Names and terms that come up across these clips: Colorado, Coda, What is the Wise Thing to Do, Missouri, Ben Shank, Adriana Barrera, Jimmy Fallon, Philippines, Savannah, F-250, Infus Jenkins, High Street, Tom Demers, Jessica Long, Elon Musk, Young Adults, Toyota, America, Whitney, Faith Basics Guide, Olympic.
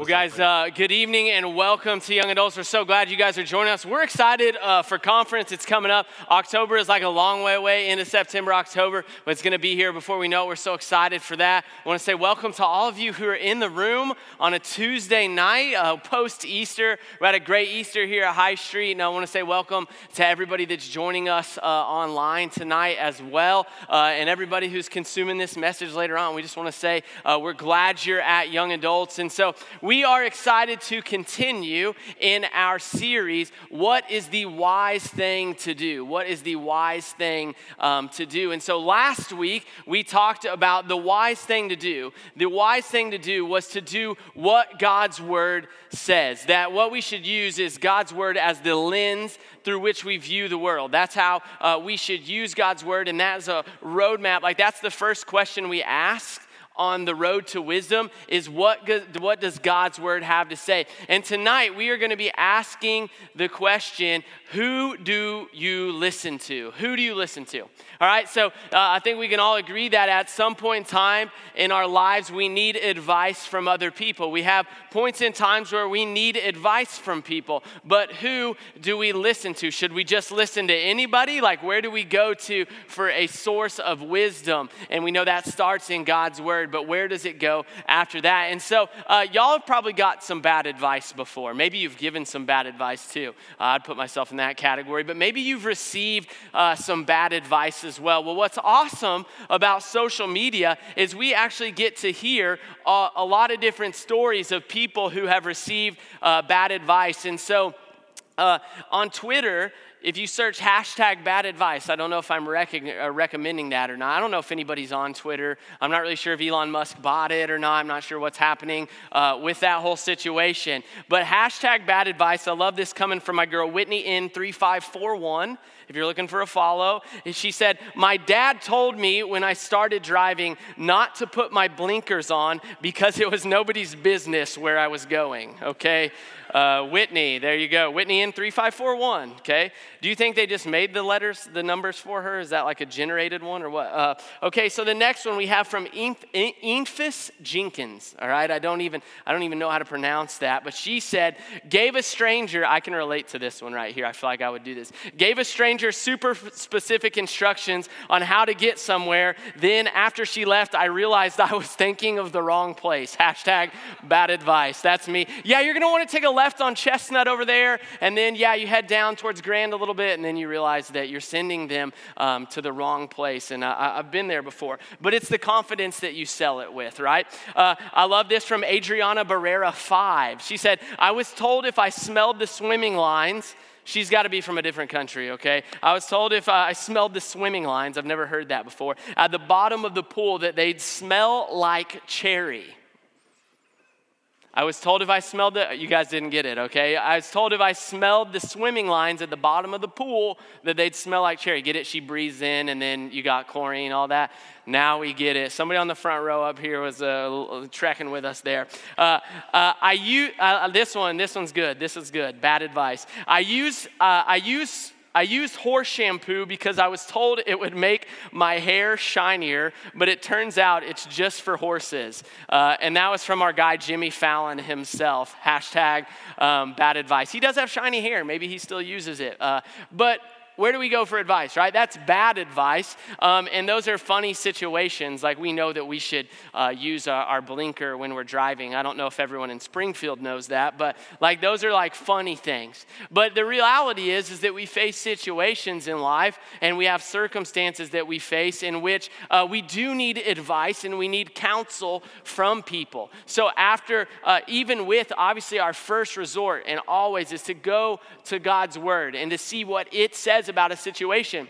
Well, guys, good evening and welcome to Young Adults. We're so glad you guys are joining us. We're excited for conference. It's coming up. October is like a long way away, into September, October, but it's going to be here before we know it. We're so excited for that. I want to say welcome to all of you who are in the room on a Tuesday night, post-Easter. We had a great Easter here at High Street, and I want to say welcome to everybody that's joining us online tonight as well, and everybody who's consuming this message later on. We just want to say we're glad you're at Young Adults, and so we are excited to continue in our series, What is the Wise Thing to Do? What is the wise thing to do? And so last week, we talked about the wise thing to do. The wise thing to do was to do what God's Word says, that what we should use is God's Word as the lens through which we view the world. That's how we should use God's Word, and that's a roadmap. Like, that's the first question we ask on the road to wisdom is what does God's Word have to say? And tonight we are going to be asking the question, who do you listen to? Who do you listen to? All right, so I think we can all agree that at some point in time in our lives we need advice from other people. We have points in times where we need advice from people, but who do we listen to? Should we just listen to anybody? Like, where do we go to for a source of wisdom? And we know that starts in God's Word, but where does it go after that? And so y'all have probably got some bad advice before. Maybe you've given some bad advice too. I'd put myself in that category, but maybe you've received some bad advice as well. Well, what's awesome about social media is we actually get to hear a lot of different stories of people who have received bad advice. And so on Twitter, if you search hashtag bad advice, I don't know if I'm recommending that or not. I don't know if anybody's on Twitter. I'm not really sure if Elon Musk bought it or not. I'm not sure what's happening with that whole situation. But hashtag bad advice, I love this coming from my girl Whitney in 3541. If you're looking for a follow, she said, my dad told me when I started driving not to put my blinkers on because it was nobody's business where I was going, okay? Whitney, there you go. Whitney in 3541, okay? Do you think they just made the letters, the numbers for her? Is that like a generated one or what? Okay, so the next one we have from Infus Jenkins, all right? I don't even know how to pronounce that, but she said, gave a stranger, I can relate to this one right here. I feel like I would do this. Gave a stranger super specific instructions on how to get somewhere. Then after she left, I realized I was thinking of the wrong place. Hashtag bad advice. That's me. Yeah, you're going to want to take a left on Chestnut over there. And then, yeah, you head down towards Grand a little bit. And then you realize that you're sending them to the wrong place. And I've been there before. But it's the confidence that you sell it with, right? I love this from Adriana Barrera 5. She said, I was told if I smelled the swimming lines — she's got to be from a different country, okay? I was told if I smelled the swimming lines, I've never heard that before, at the bottom of the pool that they'd smell like cherry. I was told if I smelled the, you guys didn't get it, okay? I was told if I smelled the swimming lines at the bottom of the pool that they'd smell like cherry. Get it? She breathes in and then you got chlorine, all that. Now we get it. Somebody on the front row up here was trekking with us there. This one's good. This is good. Bad advice. I used horse shampoo because I was told it would make my hair shinier, but it turns out it's just for horses. And that was from our guy, Jimmy Fallon himself. Hashtag bad advice. He does have shiny hair. Maybe he still uses it. But where do we go for advice, right? That's bad advice. And those are funny situations. Like, we know that we should use our blinker when we're driving. I don't know if everyone in Springfield knows that, but like, those are like funny things. But the reality is that we face situations in life and we have circumstances that we face in which we do need advice and we need counsel from people. So after, even with obviously our first resort and always is to go to God's Word and to see what it says about a situation.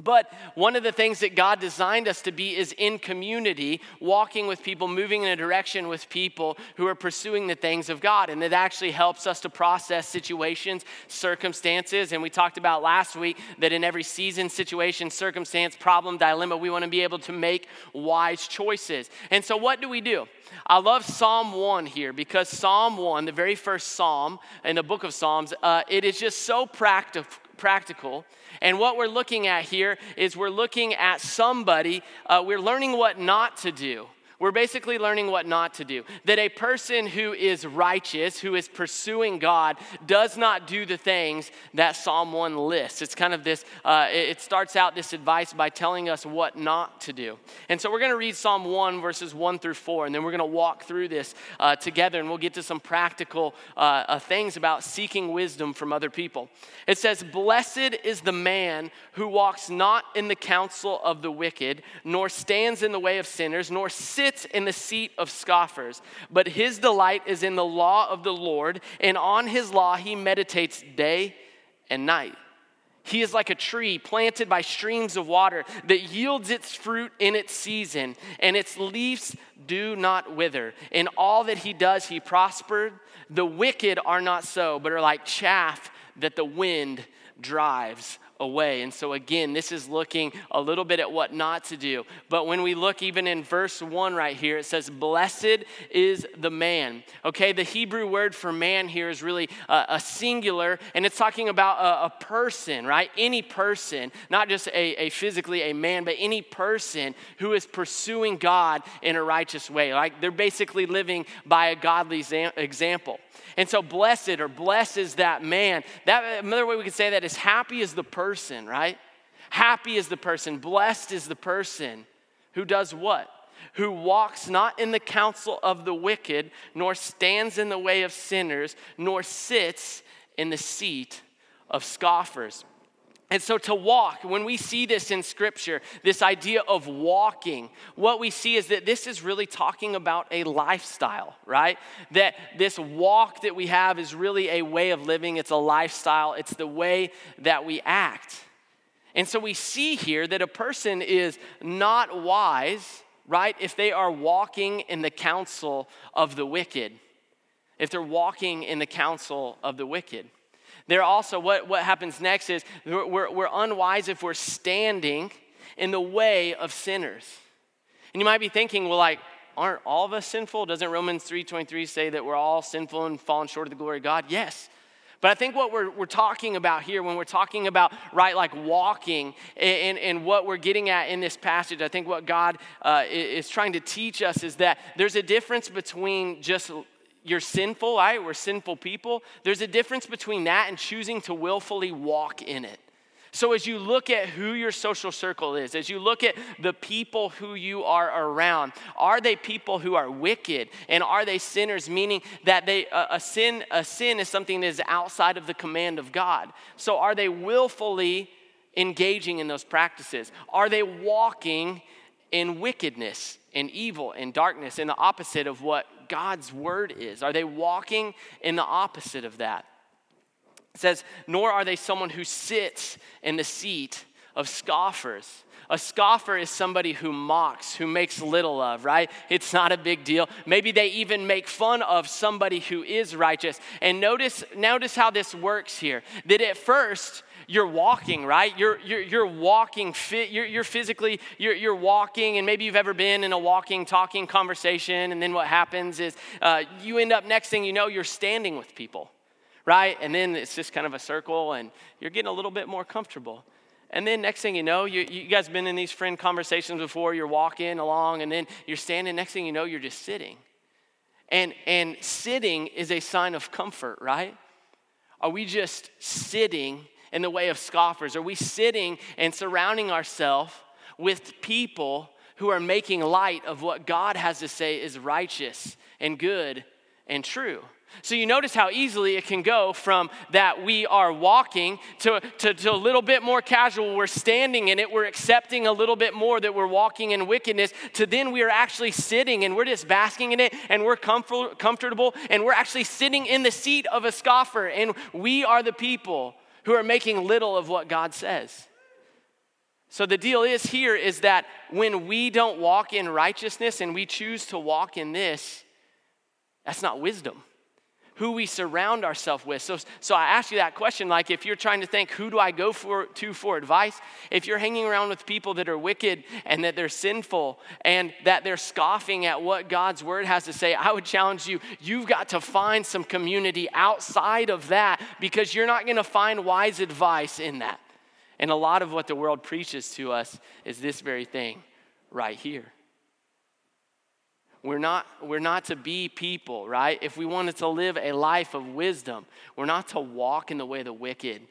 But one of the things that God designed us to be is in community, walking with people, moving in a direction with people who are pursuing the things of God. And it actually helps us to process situations, circumstances. And we talked about last week that in every season, situation, circumstance, problem, dilemma, we want to be able to make wise choices. And so what do we do? I love Psalm 1 here because Psalm 1, the very first psalm in the book of Psalms, it is just so practical. And what we're looking at here is we're looking at somebody, we're learning what not to do. We're basically learning what not to do. That a person who is righteous, who is pursuing God, does not do the things that Psalm 1 lists. It's kind of this, it starts out this advice by telling us what not to do. And so we're going to read Psalm 1 verses 1 through 4, and then we're going to walk through this together, and we'll get to some practical things about seeking wisdom from other people. It says, "Blessed is the man who walks not in the counsel of the wicked, nor stands in the way of sinners, nor sits in the seat of scoffers. But his delight is in the law of the Lord, and on his law he meditates day and night. He is like a tree planted by streams of water that yields its fruit in its season, and its leaves do not wither. In all that he does, he prospered. The wicked are not so, but are like chaff that the wind drives away." And so again, this is looking a little bit at what not to do. But when we look even in verse 1 right here, it says, "Blessed is the man." Okay, the Hebrew word for man here is really a singular, and it's talking about a person, right? Any person, not just a physically a man, but any person who is pursuing God in a righteous way. Like they're basically living by a godly example. And so blessed or blessed is that man. That another way we could say that is happy is the person, right? Happy is the person. Blessed is the person who does what? Who walks not in the counsel of the wicked, nor stands in the way of sinners, nor sits in the seat of scoffers. And so to walk, when we see this in Scripture, this idea of walking, what we see is that this is really talking about a lifestyle, right? That this walk that we have is really a way of living. It's a lifestyle. It's the way that we act. And so we see here that a person is not wise, right, if they are walking in the counsel of the wicked. If they're walking in the counsel of the wicked. There also, what happens next is we're unwise if we're standing in the way of sinners. And you might be thinking, well, like, aren't all of us sinful? Doesn't Romans 3:23 say that we're all sinful and fallen short of the glory of God? Yes. But I think what we're talking about here when we're talking about, right, like walking and what we're getting at in this passage, I think what God is trying to teach us is that there's a difference between just you're sinful, right? We're sinful people. There's a difference between that and choosing to willfully walk in it. So as you look at who your social circle is, as you look at the people who you are around, are they people who are wicked and are they sinners? Meaning that they a sin is something that is outside of the command of God. So are they willfully engaging in those practices? Are they walking in wickedness and evil and darkness and the opposite of what God's word is? Are they walking in the opposite of that? It says, nor are they someone who sits in the seat of scoffers. A scoffer is somebody who mocks, who makes little of, right? It's not a big deal. Maybe they even make fun of somebody who is righteous. And notice how this works here. That at first, you're walking, right? You're walking fit. You're physically, you're walking, and maybe you've ever been in a walking, talking conversation, and then what happens is you end up, next thing you know, you're standing with people, right? And then it's just kind of a circle, and you're getting a little bit more comfortable. And then next thing you know, you guys have been in these friend conversations before, you're walking along, and then you're standing, next thing you know, you're just sitting. And sitting is a sign of comfort, right? Are we just sitting in the way of scoffers? Are we sitting and surrounding ourselves with people who are making light of what God has to say is righteous and good and true? So you notice how easily it can go from that we are walking to a little bit more casual, we're standing in it, we're accepting a little bit more that we're walking in wickedness, to then we are actually sitting and we're just basking in it and we're comfortable and we're actually sitting in the seat of a scoffer and we are the people who are making little of what God says. So the deal is here is that when we don't walk in righteousness and we choose to walk in this, that's not wisdom. Who we surround ourselves with. So I ask you that question, like if you're trying to think, who do I go for advice? If you're hanging around with people that are wicked and that they're sinful and that they're scoffing at what God's word has to say, I would challenge you, you've got to find some community outside of that because you're not going to find wise advice in that. And a lot of what the world preaches to us is this very thing right here. We're not to be people, right? If we wanted to live a life of wisdom, we're not to walk in the way of the wicked.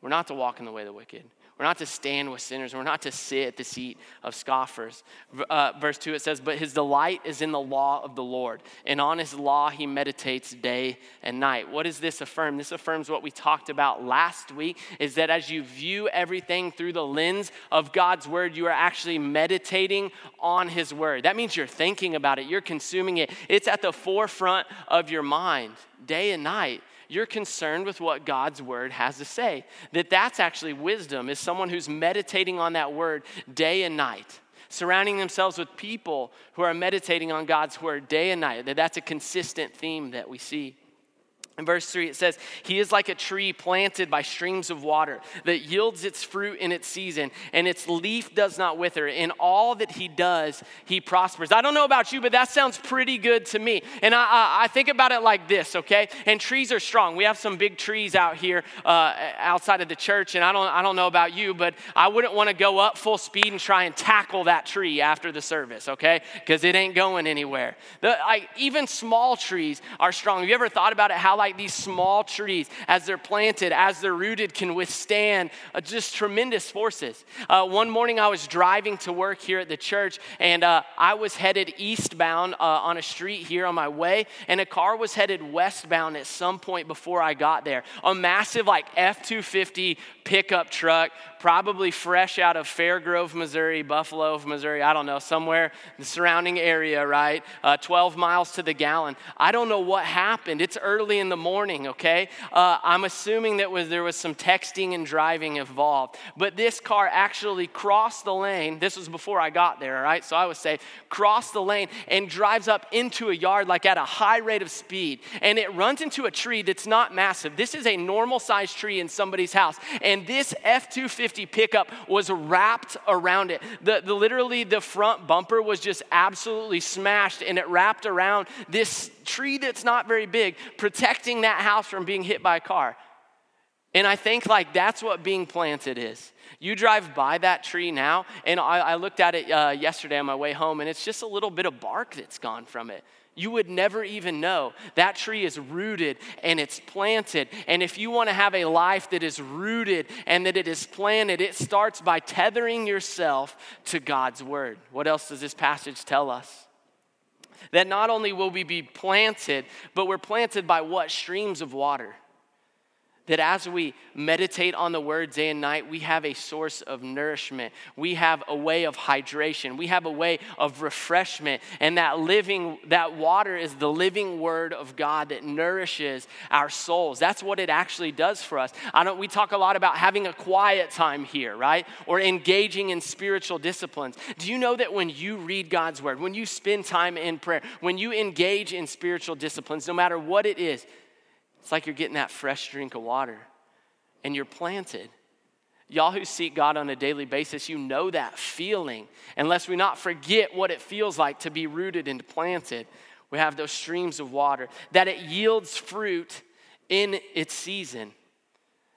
We're not to walk in the way of the wicked. We're not to stand with sinners. We're not to sit at the seat of scoffers. Verse 2, it says, but his delight is in the law of the Lord, and on his law he meditates day and night. What does this affirm? This affirms what we talked about last week, is that as you view everything through the lens of God's word, you are actually meditating on his word. That means you're thinking about it. You're consuming it. It's at the forefront of your mind day and night. You're concerned with what God's word has to say. That's actually wisdom, is someone who's meditating on that word day and night, surrounding themselves with people who are meditating on God's word day and night. That's a consistent theme that we see. In verse 3, it says, he is like a tree planted by streams of water that yields its fruit in its season, and its leaf does not wither. In all that he does, he prospers. I don't know about you, but that sounds pretty good to me. And I think about it like this, okay? And trees are strong. We have some big trees out here outside of the church, and I don't know about you, but I wouldn't want to go up full speed and try and tackle that tree after the service, okay? Because it ain't going anywhere. Even small trees are strong. Have you ever thought about it, how like these small trees, as they're planted, as they're rooted, can withstand just tremendous forces. One morning I was driving to work here at the church, and I was headed eastbound on a street here on my way, and a car was headed westbound at some point before I got there. A massive F-250 pickup truck, probably fresh out of Fairgrove, Missouri, Buffalo, Missouri, I don't know, somewhere in the surrounding area, right? 12 miles to the gallon. I don't know what happened. It's early in the morning, okay? I'm assuming that there was some texting and driving involved, but this car actually crossed the lane. This was before I got there, all right? So I would say crossed the lane and drives up into a yard at a high rate of speed, and it runs into a tree that's not massive. This is a normal-sized tree in somebody's house, and this F-250 pickup was wrapped around it. Literally the front bumper was just absolutely smashed, and it wrapped around this tree that's not very big, protecting that house from being hit by a car. And I think that's what being planted is. You drive by that tree now, and I looked at it yesterday on my way home, and it's just a little bit of bark that's gone from it. You would never even know. That tree is rooted and it's planted. And if you want to have a life that is rooted and that it is planted, it starts by tethering yourself to God's word. What else does this passage tell us? That not only will we be planted, but we're planted by what? Streams of water. That as we meditate on the word day and night, we have a source of nourishment. We have a way of hydration. We have a way of refreshment. And that water is the living word of God that nourishes our souls. That's what it actually does for us. We talk a lot about having a quiet time here, right? Or engaging in spiritual disciplines. Do you know that when you read God's word, when you spend time in prayer, when you engage in spiritual disciplines, no matter what it is, it's like you're getting that fresh drink of water and you're planted. Y'all who seek God on a daily basis, you know that feeling. And lest we not forget what it feels like to be rooted and planted, we have those streams of water, that it yields fruit in its season.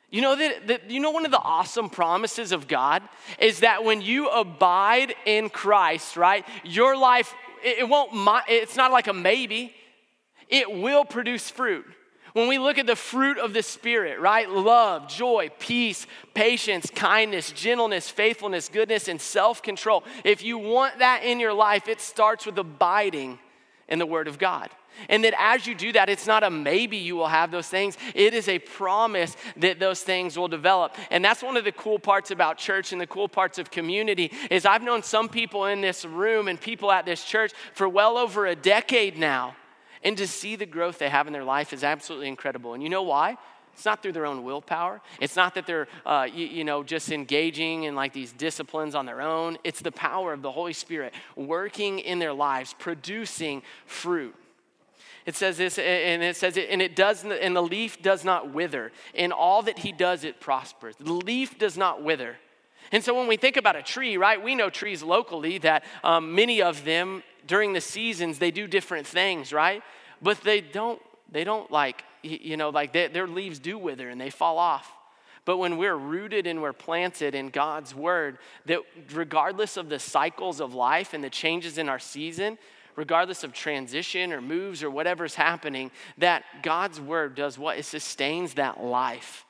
You know one of the awesome promises of God is that when you abide in Christ, right, your life, it's not like a maybe, it will produce fruit. When we look at the fruit of the Spirit, right? Love, joy, peace, patience, kindness, gentleness, faithfulness, goodness, and self-control. If you want that in your life, it starts with abiding in the Word of God. And that as you do that, it's not a maybe you will have those things. It is a promise that those things will develop. And that's one of the cool parts about church and the cool parts of community is I've known some people in this room and people at this church for well over a decade now. And to see the growth they have in their life is absolutely incredible. And you know why? It's not through their own willpower. It's not that they're, just engaging in these disciplines on their own. It's the power of the Holy Spirit working in their lives, producing fruit. It says this, and it says it, and it does, and the leaf does not wither. In all that he does, it prospers. The leaf does not wither. And so when we think about a tree, right, we know trees locally that many of them, during the seasons, they do different things, right? But their leaves do wither and they fall off. But when we're rooted and we're planted in God's word, that regardless of the cycles of life and the changes in our season, regardless of transition or moves or whatever's happening, that God's word does what? It sustains that life.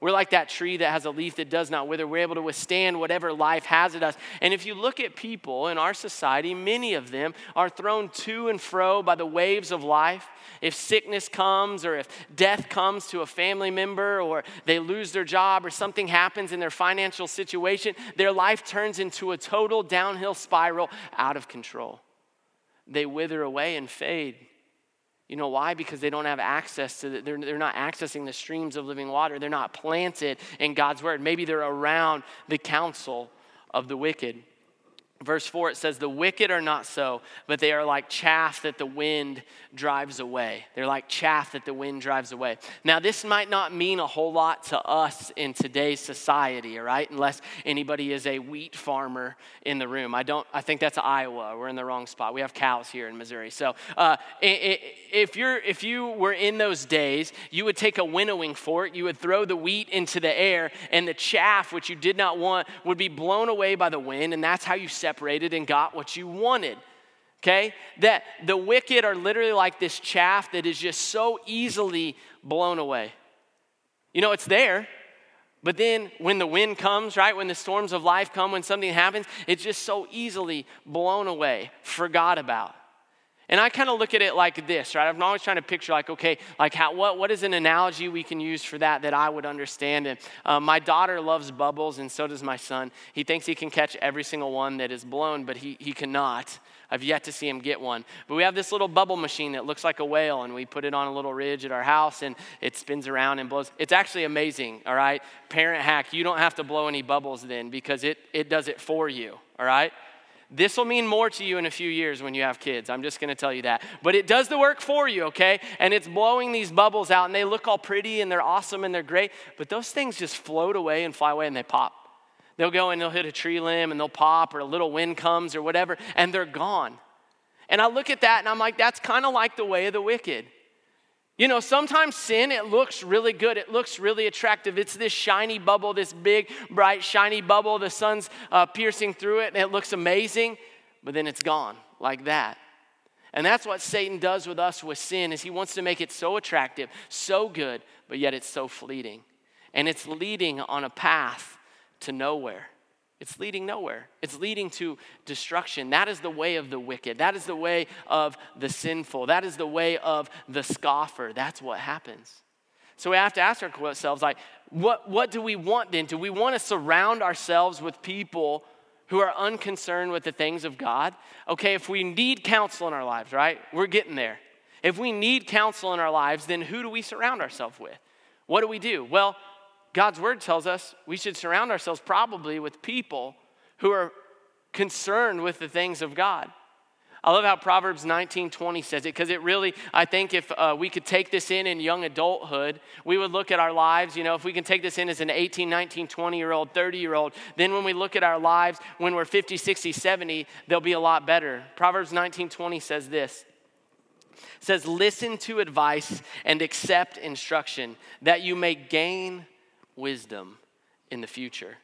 We're like that tree that has a leaf that does not wither. We're able to withstand whatever life has at us. And if you look at people in our society, many of them are thrown to and fro by the waves of life. If sickness comes or if death comes to a family member or they lose their job or something happens in their financial situation, their life turns into a total downhill spiral out of control. They wither away and fade. You know why? Because they don't have access to it. They're not accessing the streams of living water. They're not planted in God's word. Maybe they're around the counsel of the wicked. Verse 4, it says, the wicked are not so, but they are like chaff that the wind drives away. They're like chaff that the wind drives away. Now, this might not mean a whole lot to us in today's society, all right? Unless anybody is a wheat farmer in the room. I think that's Iowa. We're in the wrong spot. We have cows here in Missouri. So if you were in those days, you would take a winnowing fork, you would throw the wheat into the air, and the chaff, which you did not want, would be blown away by the wind, and that's how you separated and got what you wanted, okay? That the wicked are literally like this chaff that is just so easily blown away. You know, it's there, but then when the wind comes, right, when the storms of life come, when something happens, it's just so easily blown away, forgot about. And I kind of look at it like this, right? I'm always trying to picture like, okay, like how, what is an analogy we can use for that I would understand? And my daughter loves bubbles, and so does my son. He thinks he can catch every single one that is blown, but he cannot. I've yet to see him get one. But we have this little bubble machine that looks like a whale, and we put it on a little ridge at our house, and it spins around and blows. It's actually amazing, all right? Parent hack, you don't have to blow any bubbles then because it does it for you, all right? This will mean more to you in a few years when you have kids. I'm just going to tell you that. But it does the work for you, okay? And it's blowing these bubbles out, and they look all pretty, and they're awesome, and they're great. But those things just float away and fly away, and they pop. They'll go, and they'll hit a tree limb, and they'll pop, or a little wind comes, or whatever, and they're gone. And I look at that, and I'm like, that's kind of like the way of the wicked. You know, sometimes sin, it looks really good. It looks really attractive. It's this shiny bubble, this big, bright, shiny bubble. The sun's piercing through it, and it looks amazing, but then it's gone like that. And that's what Satan does with us with sin, is he wants to make it so attractive, so good, but yet it's so fleeting. And it's leading on a path to nowhere. It's leading nowhere. It's leading to destruction. That is the way of the wicked. That is the way of the sinful. That is the way of the scoffer. That's what happens. So we have to ask ourselves, like, what do we want then? Do we want to surround ourselves with people who are unconcerned with the things of God? Okay, if we need counsel in our lives, right? We're getting there. If we need counsel in our lives, then who do we surround ourselves with? What do we do? Well, God's word tells us we should surround ourselves probably with people who are concerned with the things of God. I love how Proverbs 19:20 says it, because it really, I think if we could take this in young adulthood, we would look at our lives, you know, if we can take this in as an 18, 19, 20-year-old, 30-year-old, then when we look at our lives when we're 50, 60, 70, they'll be a lot better. Proverbs 19:20 says this. It says, listen to advice and accept instruction that you may gain wisdom in the future.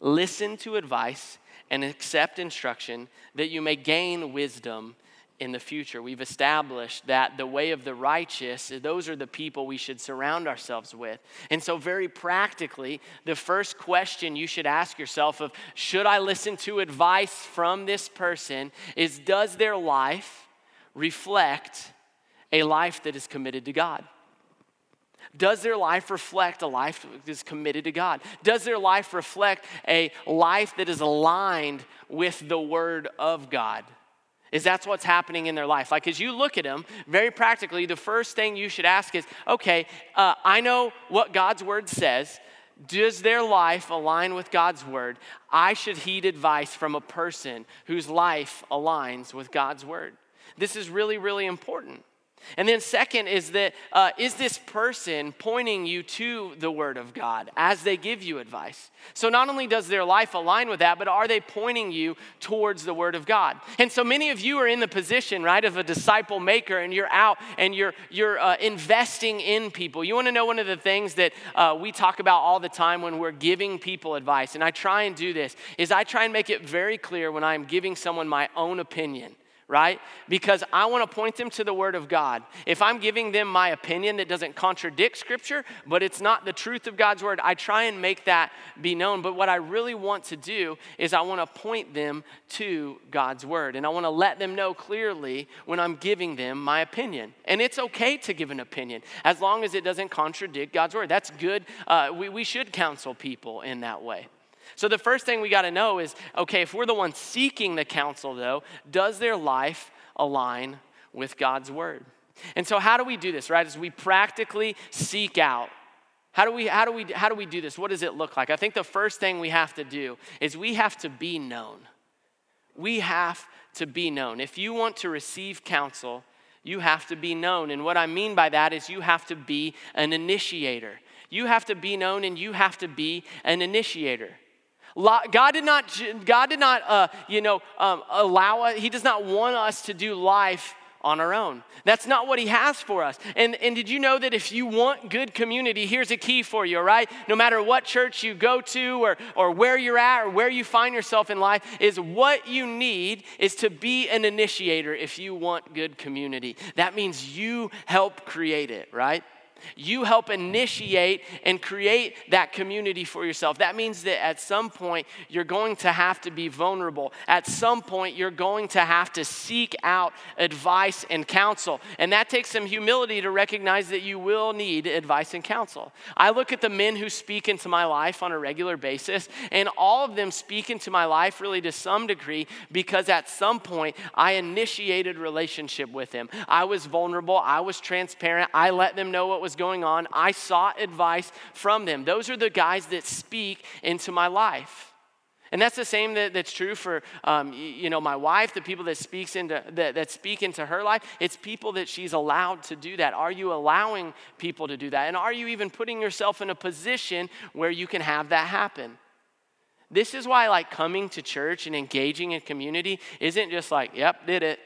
Listen to advice and accept instruction that you may gain wisdom in the future. We've established that the way of the righteous, those are the people we should surround ourselves with. And so very practically, the first question you should ask yourself of, should I listen to advice from this person, is does their life reflect a life that is committed to God? Does their life reflect a life that is committed to God? Does their life reflect a life that is aligned with the word of God? Is that what's happening in their life? Like as you look at them, very practically, the first thing you should ask is, okay, I know what God's word says. Does their life align with God's word? I should heed advice from a person whose life aligns with God's word. This is really, really important. And then second is that, is this person pointing you to the word of God as they give you advice? So not only does their life align with that, but are they pointing you towards the word of God? And so many of you are in the position, right, of a disciple maker, and you're out and you're investing in people. You want to know one of the things that we talk about all the time when we're giving people advice, and I try and do this, is I try and make it very clear when I'm giving someone my own opinion. right? Because I want to point them to the Word of God. If I'm giving them my opinion that doesn't contradict Scripture, but it's not the truth of God's Word, I try and make that be known. But what I really want to do is I want to point them to God's Word. And I want to let them know clearly when I'm giving them my opinion. And it's okay to give an opinion as long as it doesn't contradict God's Word. That's good. We should counsel people in that way. So the first thing we got to know is, okay, if we're the ones seeking the counsel, though, does their life align with God's Word? And so how do we do this, right? As we practically seek out, how do we do this? What does it look like? I think the first thing we have to do is we have to be known. We have to be known. If you want to receive counsel, you have to be known. And what I mean by that is you have to be an initiator. You have to be known and you have to be an initiator. He does not want us to do life on our own. That's not what He has for us. And did you know that if you want good community, here's a key for you, all right? No matter what church you go to or where you're at or where you find yourself in life, is what you need is to be an initiator if you want good community. That means you help create it, right? You help initiate and create that community for yourself. That means that at some point, you're going to have to be vulnerable. At some point, you're going to have to seek out advice and counsel. And that takes some humility to recognize that you will need advice and counsel. I look at the men who speak into my life on a regular basis, and all of them speak into my life really to some degree because at some point, I initiated relationship with them. I was vulnerable. I was transparent. I let them know what was going on. I sought advice from them. Those are the guys that speak into my life. And that's the same that's true for my wife, the people that speak into her life. It's people that she's allowed to do that. Are you allowing people to do that? And are you even putting yourself in a position where you can have that happen? This is why coming to church and engaging in community isn't just yep, did it.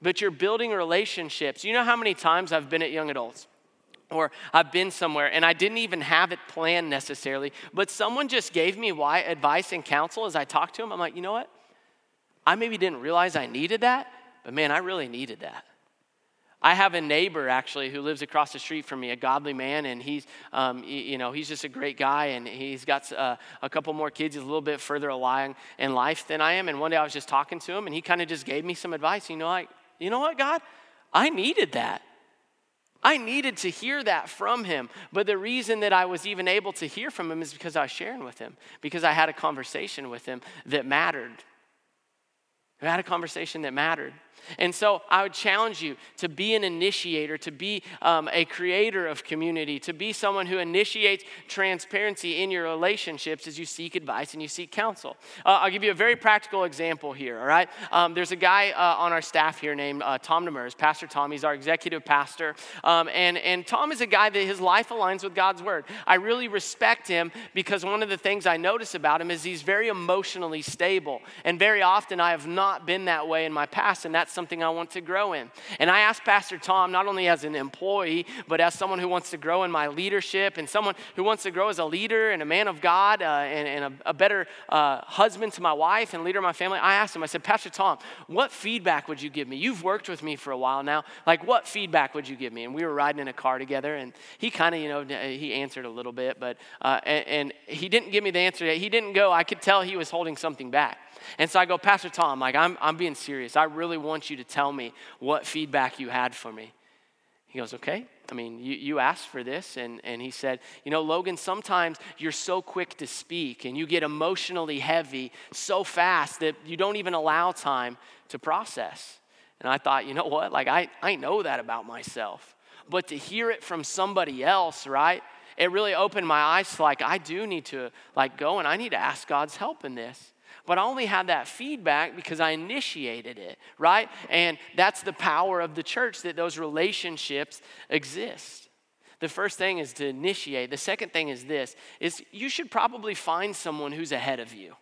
But you're building relationships. You know how many times I've been at Young Adults? Or I've been somewhere and I didn't even have it planned necessarily, but someone just gave me advice and counsel as I talked to them. I'm you know what? I maybe didn't realize I needed that, but man, I really needed that. I have a neighbor actually who lives across the street from me, a godly man, and he's, he's just a great guy, and he's got a couple more kids. He's a little bit further along in life than I am. And one day I was just talking to him, and he kind of just gave me some advice. You know what, God? I needed that. I needed to hear that from him, but the reason that I was even able to hear from him is because I was sharing with him, because I had a conversation with him that mattered. I had a conversation that mattered. And so I would challenge you to be an initiator, to be a creator of community, to be someone who initiates transparency in your relationships as you seek advice and you seek counsel. I'll give you a very practical example here, all right? There's a guy on our staff here named Tom Demers, Pastor Tom. He's our executive pastor. And Tom is a guy that his life aligns with God's Word. I really respect him because one of the things I notice about him is he's very emotionally stable. And very often I have not been that way in my past, and that's something I want to grow in. And I asked Pastor Tom, not only as an employee, but as someone who wants to grow in my leadership and someone who wants to grow as a leader and a man of God and a better husband to my wife and leader of my family, I asked him, I said, Pastor Tom, what feedback would you give me? You've worked with me for a while now. What feedback would you give me? And we were riding in a car together, and he kind of, he answered a little bit, but and he didn't give me the answer. He didn't go. I could tell he was holding something back. And so I go, Pastor Tom, I'm being serious. I really want you to tell me what feedback you had for me. He goes, okay. You asked for this. And he said, Logan, sometimes you're so quick to speak and you get emotionally heavy so fast that you don't even allow time to process. And I thought, you know what? I know that about myself. But to hear it from somebody else, right? It really opened my eyes to I do need to go and I need to ask God's help in this. But I only had that feedback because I initiated it, right? And that's the power of the church, that those relationships exist. The first thing is to initiate. The second thing is this, is you should probably find someone who's ahead of you.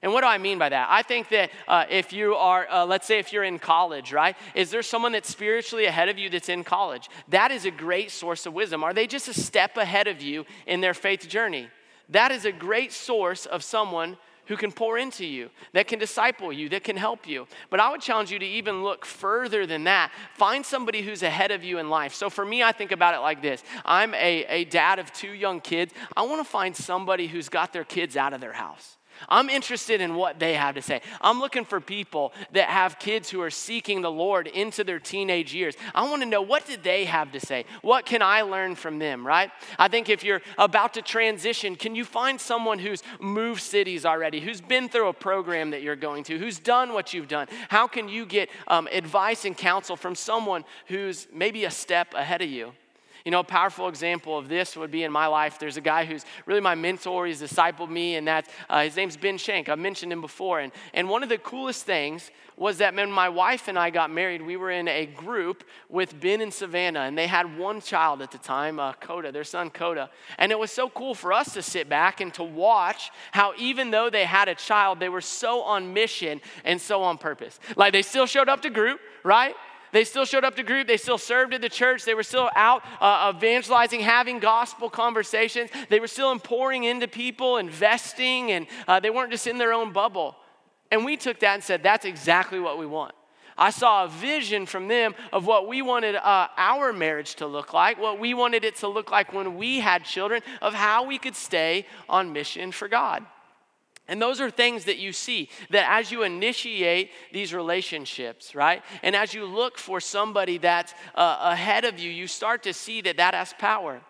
And what do I mean by that? I think that if you are, let's say if you're in college, right? Is there someone that's spiritually ahead of you that's in college? That is a great source of wisdom. Are they just a step ahead of you in their faith journey? That is a great source of someone who can pour into you, that can disciple you, that can help you. But I would challenge you to even look further than that. Find somebody who's ahead of you in life. So for me, I think about it like this. I'm a dad of 2 young kids. I want to find somebody who's got their kids out of their house. I'm interested in what they have to say. I'm looking for people that have kids who are seeking the Lord into their teenage years. I want to know, what did they have to say? What can I learn from them, right? I think if you're about to transition, can you find someone who's moved cities already, who's been through a program that you're going to, who's done what you've done? How can you get advice and counsel from someone who's maybe a step ahead of you? You know, a powerful example of this would be in my life. There's a guy who's really my mentor. He's discipled me, and that's his name's Ben Shank. I've mentioned him before. And one of the coolest things was that when my wife and I got married, we were in a group with Ben and Savannah, and they had one child at the time, Coda, their son Coda. And it was so cool for us to sit back and to watch how even though they had a child, they were so on mission and so on purpose. Like, they still showed up to group, right? They still showed up to group. They still served at the church. They were still out evangelizing, having gospel conversations. They were still pouring into people, investing, and they weren't just in their own bubble. And we took that and said, that's exactly what we want. I saw a vision from them of what we wanted our marriage to look like, what we wanted it to look like when we had children, of how we could stay on mission for God. And those are things that you see, that as you initiate these relationships, right? And as you look for somebody that's ahead of you, you start to see that that has power.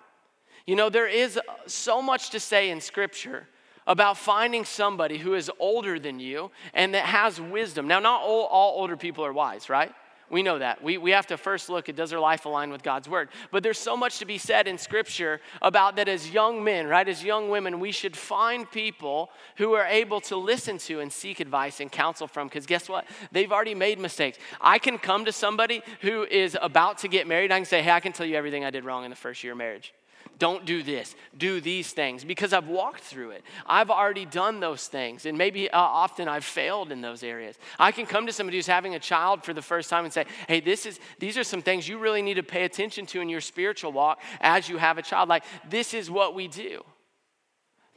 You know, there is so much to say in Scripture about finding somebody who is older than you and that has wisdom. Now, not all older people are wise, right? We know that. We have to first look at, does their life align with God's word? But there's so much to be said in Scripture about that as young men, right, as young women, we should find people who are able to listen to and seek advice and counsel from, because guess what? They've already made mistakes. I can come to somebody who is about to get married. I can say, hey, I can tell you everything I did wrong in the first year of marriage. Don't do this. Do these things, because I've walked through it. I've already done those things, and maybe often I've failed in those areas. I can come to somebody who's having a child for the first time and say, hey, these are some things you really need to pay attention to in your spiritual walk as you have a child. Like, this is what we do.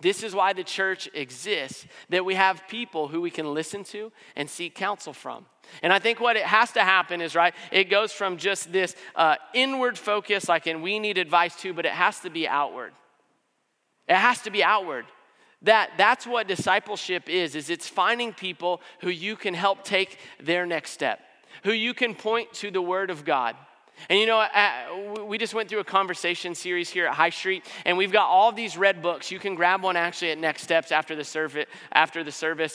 This is why the church exists, that we have people who we can listen to and seek counsel from. And I think what it has to happen is, right, it goes from just this inward focus, like, and we need advice too, but it has to be outward. It has to be outward. That's what discipleship is it's finding people who you can help take their next step, who you can point to the Word of God. And you know, we just went through a conversation series here at High Street, and we've got all these red books. You can grab one actually at Next Steps after the service.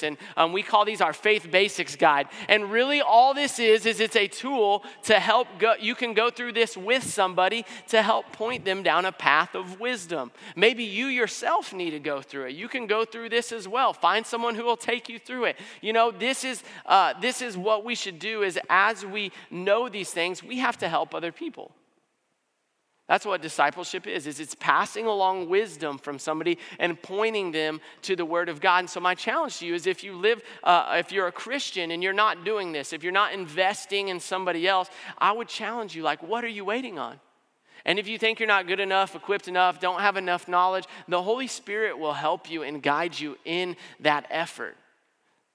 And we call these our Faith Basics Guide. And really all this is it's a tool to help you can go through this with somebody to help point them down a path of wisdom. Maybe you yourself need to go through it. You can go through this as well. Find someone who will take you through it. You know, this is what we should do is as we know these things, we have to help other people. That's what discipleship is it's passing along wisdom from somebody and pointing them to the Word of God. And so my challenge to you is if you're a Christian and you're not doing this, if you're not investing in somebody else, I would challenge you, like, what are you waiting on? And if you think you're not good enough, equipped enough, don't have enough knowledge, the Holy Spirit will help you and guide you in that effort.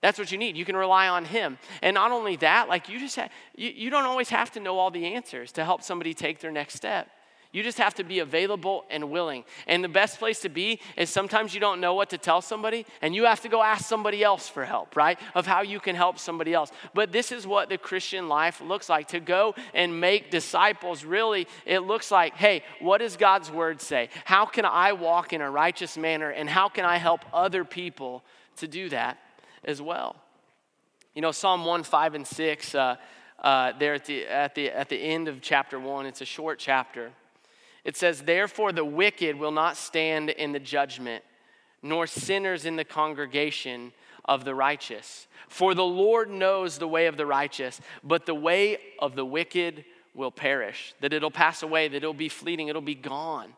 That's what you need. You can rely on Him. And not only that, like, you just you don't always have to know all the answers to help somebody take their next step. You just have to be available and willing. And the best place to be is sometimes you don't know what to tell somebody, and you have to go ask somebody else for help, right, of how you can help somebody else. But this is what the Christian life looks like. To go and make disciples, really, it looks like, hey, what does God's word say? How can I walk in a righteous manner, and how can I help other people to do that as well? You know, Psalm 1, 5, and 6, there at the end of chapter 1, it's a short chapter. It says, therefore the wicked will not stand in the judgment, nor sinners in the congregation of the righteous. For the Lord knows the way of the righteous, but the way of the wicked will perish. That it'll pass away, that it'll be fleeting, it'll be gone.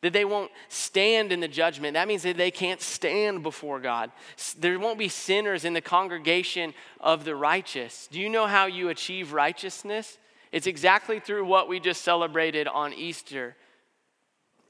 That they won't stand in the judgment. That means that they can't stand before God. There won't be sinners in the congregation of the righteous. Do you know how you achieve righteousness? It's exactly through what we just celebrated on Easter.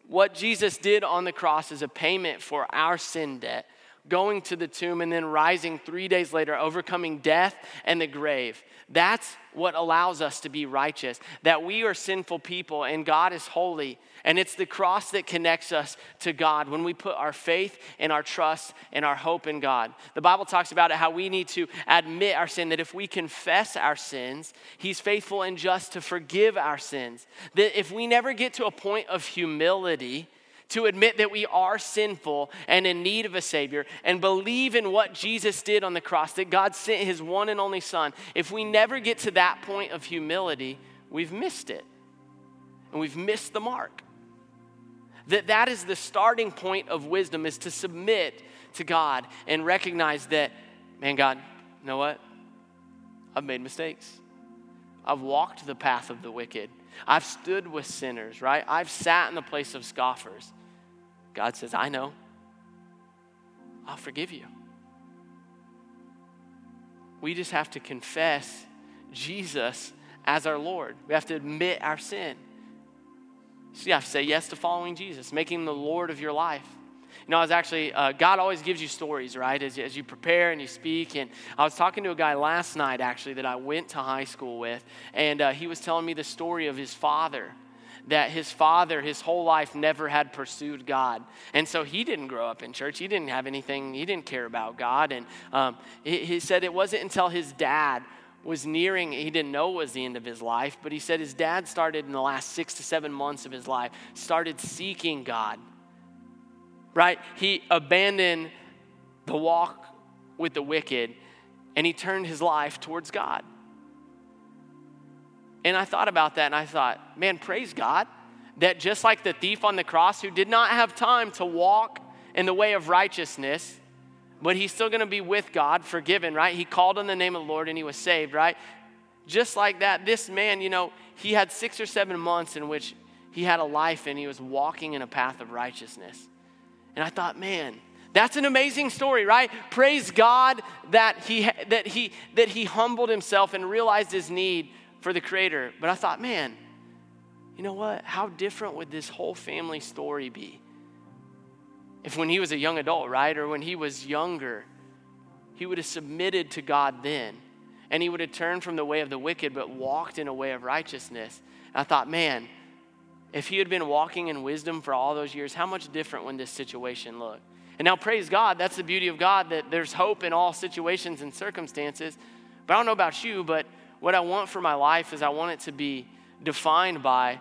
What Jesus did on the cross is a payment for our sin debt going to the tomb, and then rising 3 days later, overcoming death and the grave. That's what allows us to be righteous, that we are sinful people and God is holy. And it's the cross that connects us to God when we put our faith and our trust and our hope in God. The Bible talks about it, how we need to admit our sin, that if we confess our sins, he's faithful and just to forgive our sins. That if we never get to a point of humility to admit that we are sinful and in need of a Savior and believe in what Jesus did on the cross, that God sent his one and only Son, if we never get to that point of humility, we've missed it and we've missed the mark. That is the starting point of wisdom, is to submit to God and recognize that, man, God, you know what? I've made mistakes. I've walked the path of the wicked. I've stood with sinners, right? I've sat in the place of scoffers. God says, I know. I'll forgive you. We just have to confess Jesus as our Lord. We have to admit our sin. So you have to say yes to following Jesus, making him the Lord of your life. You know, I was actually, God always gives you stories, right? As you prepare and you speak. And I was talking to a guy last night, actually, that I went to high school with. And he was telling me the story of his father, that his father, his whole life, never had pursued God. And so he didn't grow up in church. He didn't have anything. He didn't care about God. And he said it wasn't until his dad was nearing, he didn't know it was the end of his life, but he said his dad started in the last 6 to 7 months of his life, started seeking God, right? He abandoned the walk with the wicked and he turned his life towards God. And I thought about that and I thought, man, praise God that just like the thief on the cross who did not have time to walk in the way of righteousness, but he's still going to be with God, forgiven, right? He called on the name of the Lord and he was saved, right? Just like that, this man, you know, he had 6 or 7 months in which he had a life and he was walking in a path of righteousness. And I thought, man, that's an amazing story, right? Praise God that he humbled himself and realized his need for the Creator. But I thought, man, you know what? How different would this whole family story be if when he was a young adult, right, or when he was younger, he would have submitted to God then, and he would have turned from the way of the wicked but walked in a way of righteousness. And I thought, man, if he had been walking in wisdom for all those years, how much different would this situation look? And now, praise God, that's the beauty of God, that there's hope in all situations and circumstances. But I don't know about you, but what I want for my life is I want it to be defined by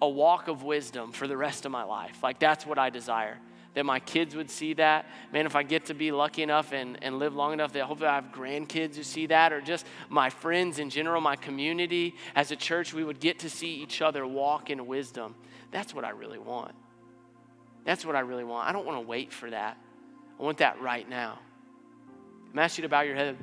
a walk of wisdom for the rest of my life. Like, that's what I desire. That my kids would see that. Man, if I get to be lucky enough and live long enough, that hopefully I have grandkids who see that, or just my friends in general, my community. As a church, we would get to see each other walk in wisdom. That's what I really want. That's what I really want. I don't want to wait for that. I want that right now. I'm asking you to bow your head.